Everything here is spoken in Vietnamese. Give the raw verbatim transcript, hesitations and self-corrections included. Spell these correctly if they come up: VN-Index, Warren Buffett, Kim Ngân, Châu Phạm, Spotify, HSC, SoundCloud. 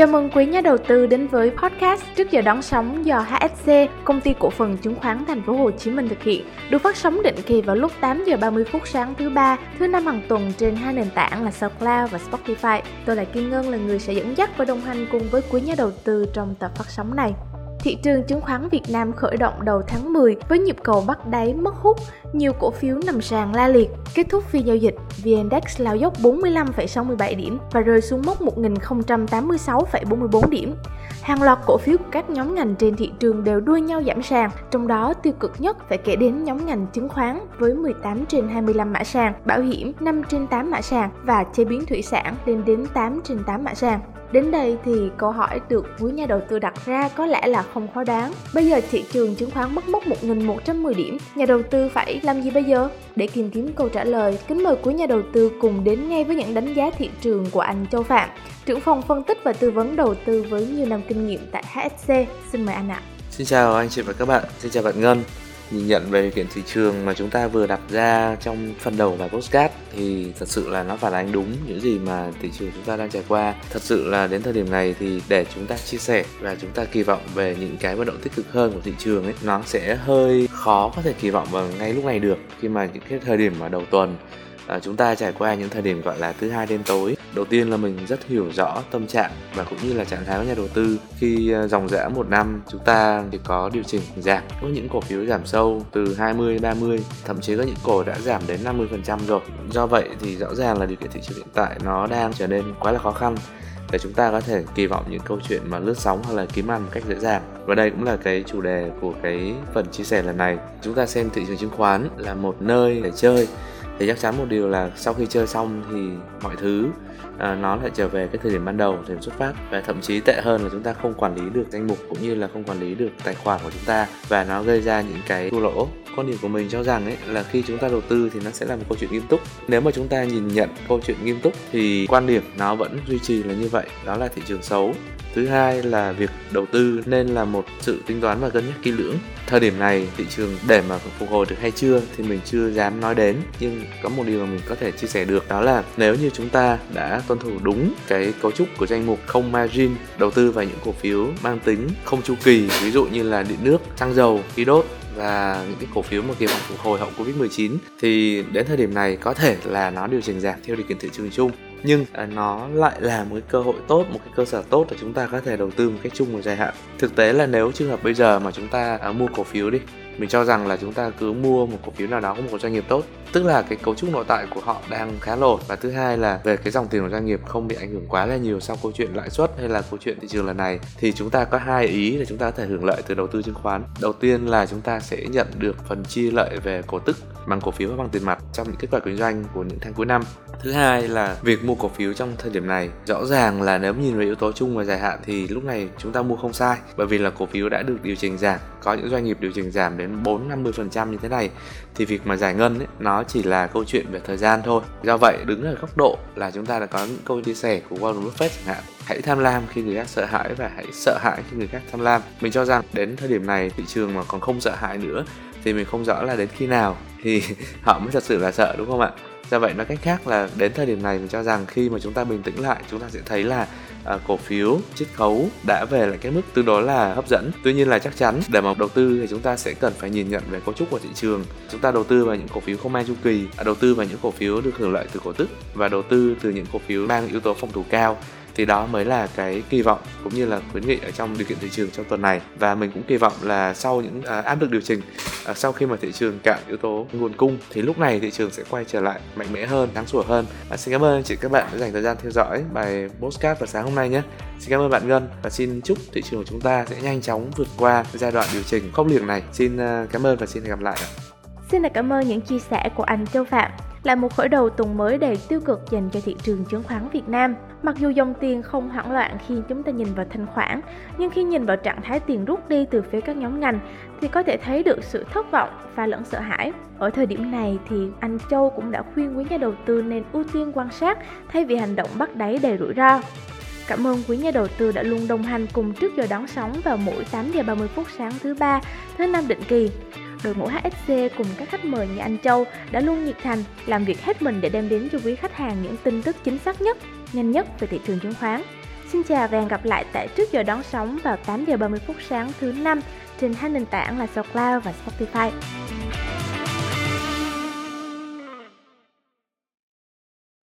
Chào mừng quý nhà đầu tư đến với podcast Trước giờ đón sóng do hát ét xê, công ty cổ phần chứng khoán Thành phố Hồ Chí Minh thực hiện, được phát sóng định kỳ vào lúc tám giờ ba mươi phút sáng thứ ba, thứ năm hàng tuần trên hai nền tảng là SoundCloud và Spotify. Tôi là Kim Ngân, là người sẽ dẫn dắt và đồng hành cùng với quý nhà đầu tư trong tập phát sóng này. Thị trường chứng khoán Việt Nam khởi động đầu tháng mười với nhịp cầu bắt đáy mất hút, nhiều cổ phiếu nằm sàn la liệt. Kết thúc phiên giao dịch, vê en-Index lao dốc bốn mươi lăm phẩy sáu mươi bảy điểm và rơi xuống mốc một nghìn không trăm tám mươi sáu phẩy bốn mươi bốn điểm. Hàng loạt cổ phiếu của các nhóm ngành trên thị trường đều đua nhau giảm sàn, trong đó tiêu cực nhất phải kể đến nhóm ngành chứng khoán với mười tám trên hai mươi lăm mã sàn, bảo hiểm năm trên tám mã sàn và chế biến thủy sản lên đến tám trên tám mã sàn. Đến đây thì câu hỏi được quý nhà đầu tư đặt ra có lẽ là không khó đoán. Bây giờ thị trường chứng khoán mất mốc một nghìn một trăm mười điểm, nhà đầu tư phải làm gì bây giờ? Để tìm kiếm câu trả lời, kính mời quý nhà đầu tư cùng đến ngay với những đánh giá thị trường của anh Châu Phạm, trưởng phòng phân tích và tư vấn đầu tư với nhiều năm kinh nghiệm tại hát ét xê. Xin mời anh ạ. Xin chào anh chị và các bạn, xin chào bạn Ngân. Nhìn nhận về điều kiện thị trường mà chúng ta vừa đặt ra trong phần đầu bài podcast thì thật sự là nó phản ánh đúng những gì mà thị trường chúng ta đang trải qua. Thật sự là đến thời điểm này thì để chúng ta chia sẻ và chúng ta kỳ vọng về những cái vận động tích cực hơn của thị trường ấy, nó sẽ hơi khó có thể kỳ vọng vào ngay lúc này được, khi mà những cái thời điểm mà đầu tuần à, chúng ta trải qua những thời điểm gọi là thứ hai đêm tối. Đầu tiên là mình rất hiểu rõ tâm trạng và cũng như là trạng thái của nhà đầu tư khi dòng dã một năm chúng ta thì có điều chỉnh giảm, có những cổ phiếu giảm sâu từ hai mươi, ba mươi, thậm chí có những cổ đã giảm đến năm mươi phần trăm rồi. Do vậy thì rõ ràng là điều kiện thị trường hiện tại nó đang trở nên quá là khó khăn để chúng ta có thể kỳ vọng những câu chuyện mà lướt sóng hoặc là kiếm ăn một cách dễ dàng. Và đây cũng là cái chủ đề của cái phần chia sẻ lần này. Chúng ta xem thị trường chứng khoán là một nơi để chơi thì chắc chắn một điều là sau khi chơi xong thì mọi thứ à, nó lại trở về cái thời điểm ban đầu, thời điểm xuất phát, và thậm chí tệ hơn là chúng ta không quản lý được danh mục cũng như là không quản lý được tài khoản của chúng ta, và nó gây ra những cái thua lỗ. Quan điểm của mình cho rằng ấy là khi chúng ta đầu tư thì nó sẽ là một câu chuyện nghiêm túc. Nếu mà chúng ta nhìn nhận câu chuyện nghiêm túc thì quan điểm nó vẫn duy trì là như vậy, đó là thị trường xấu. Thứ hai là việc đầu tư nên là một sự tính toán và cân nhắc kỹ lưỡng. Thời điểm này thị trường để mà phục hồi được hay chưa thì mình chưa dám nói đến, nhưng có một điều mà mình có thể chia sẻ được, đó là nếu như chúng ta đã tuân thủ đúng cái cấu trúc của danh mục, không margin, đầu tư vào những cổ phiếu mang tính không chu kỳ, ví dụ như là điện nước, xăng dầu, khí đốt và những cái cổ phiếu mà kỳ vọng phục hồi hậu covid mười chín, thì đến thời điểm này có thể là nó điều chỉnh giảm theo điều kiện thị trường chung, nhưng nó lại là một cái cơ hội tốt, một cái cơ sở tốt để chúng ta có thể đầu tư một cách chung và dài hạn. Thực tế là nếu trường hợp bây giờ mà chúng ta à, mua cổ phiếu đi, mình cho rằng là chúng ta cứ mua một cổ phiếu nào đó của một doanh nghiệp tốt, tức là cái cấu trúc nội tại của họ đang khá ổn, và thứ hai là về cái dòng tiền của doanh nghiệp không bị ảnh hưởng quá là nhiều sau câu chuyện lãi suất hay là câu chuyện thị trường lần này, thì chúng ta có hai ý để chúng ta có thể hưởng lợi từ đầu tư chứng khoán. Đầu tiên là chúng ta sẽ nhận được phần chia lợi về cổ tức bằng cổ phiếu và bằng tiền mặt trong những kết quả kinh doanh của những tháng cuối năm. Thứ hai là việc mua cổ phiếu trong thời điểm này, rõ ràng là nếu nhìn về yếu tố chung và dài hạn thì lúc này chúng ta mua không sai, bởi vì là cổ phiếu đã được điều chỉnh giảm, có những doanh nghiệp điều chỉnh giảm đến bốn đến năm mươi phần trăm như thế này, thì việc mà giải ngân ấy, nó chỉ là câu chuyện về thời gian thôi. Do vậy đứng ở góc độ là chúng ta đã có những câu chia sẻ của Warren Buffett chẳng hạn, hãy tham lam khi người khác sợ hãi và hãy sợ hãi khi người khác tham lam. Mình cho rằng đến thời điểm này thị trường mà còn không sợ hãi nữa thì mình không rõ là đến khi nào thì họ mới thật sự là sợ, đúng không ạ? Do vậy nói cách khác là đến thời điểm này mình cho rằng khi mà chúng ta bình tĩnh lại, chúng ta sẽ thấy là à, cổ phiếu chiết khấu đã về lại cái mức tương đối là hấp dẫn. Tuy nhiên là chắc chắn để mà đầu tư thì chúng ta sẽ cần phải nhìn nhận về cấu trúc của thị trường. Chúng ta đầu tư vào những cổ phiếu không mang chu kỳ, đầu tư vào những cổ phiếu được hưởng lợi từ cổ tức và đầu tư từ những cổ phiếu mang yếu tố phòng thủ cao, thì đó mới là cái kỳ vọng cũng như là khuyến nghị ở trong điều kiện thị trường trong tuần này. Và mình cũng kỳ vọng là sau những à, áp lực điều chỉnh, à, sau khi mà thị trường cạn yếu tố nguồn cung thì lúc này thị trường sẽ quay trở lại mạnh mẽ hơn, sáng sủa hơn. À, xin cảm ơn chị các bạn đã dành thời gian theo dõi bài podcast vào sáng hôm nay nhé. Xin cảm ơn bạn Ngân và xin chúc thị trường của chúng ta sẽ nhanh chóng vượt qua giai đoạn điều chỉnh khốc liệt này. Xin à, cảm ơn và xin hẹn gặp lại. Xin cảm ơn những chia sẻ của anh Châu Phạm. Là một khởi đầu tuần mới đầy tiêu cực dành cho thị trường chứng khoán Việt Nam. Mặc dù dòng tiền không hoảng loạn khi chúng ta nhìn vào thanh khoản, nhưng khi nhìn vào trạng thái tiền rút đi từ phía các nhóm ngành thì có thể thấy được sự thất vọng pha lẫn sợ hãi. Ở thời điểm này thì anh Châu cũng đã khuyên quý nhà đầu tư nên ưu tiên quan sát thay vì hành động bắt đáy đầy rủi ro. Cảm ơn quý nhà đầu tư đã luôn đồng hành cùng Trước giờ đón sóng vào mỗi tám giờ ba mươi phút sáng thứ ba, thứ năm định kỳ. Đội ngũ hát ét xê cùng các khách mời như anh Châu đã luôn nhiệt thành, làm việc hết mình để đem đến cho quý khách hàng những tin tức chính xác nhất, nhanh nhất về thị trường chứng khoán. Xin chào và hẹn gặp lại tại Trước Giờ Đón Sóng vào tám giờ ba mươi phút sáng thứ năm trên hai nền tảng là SoundCloud và Spotify.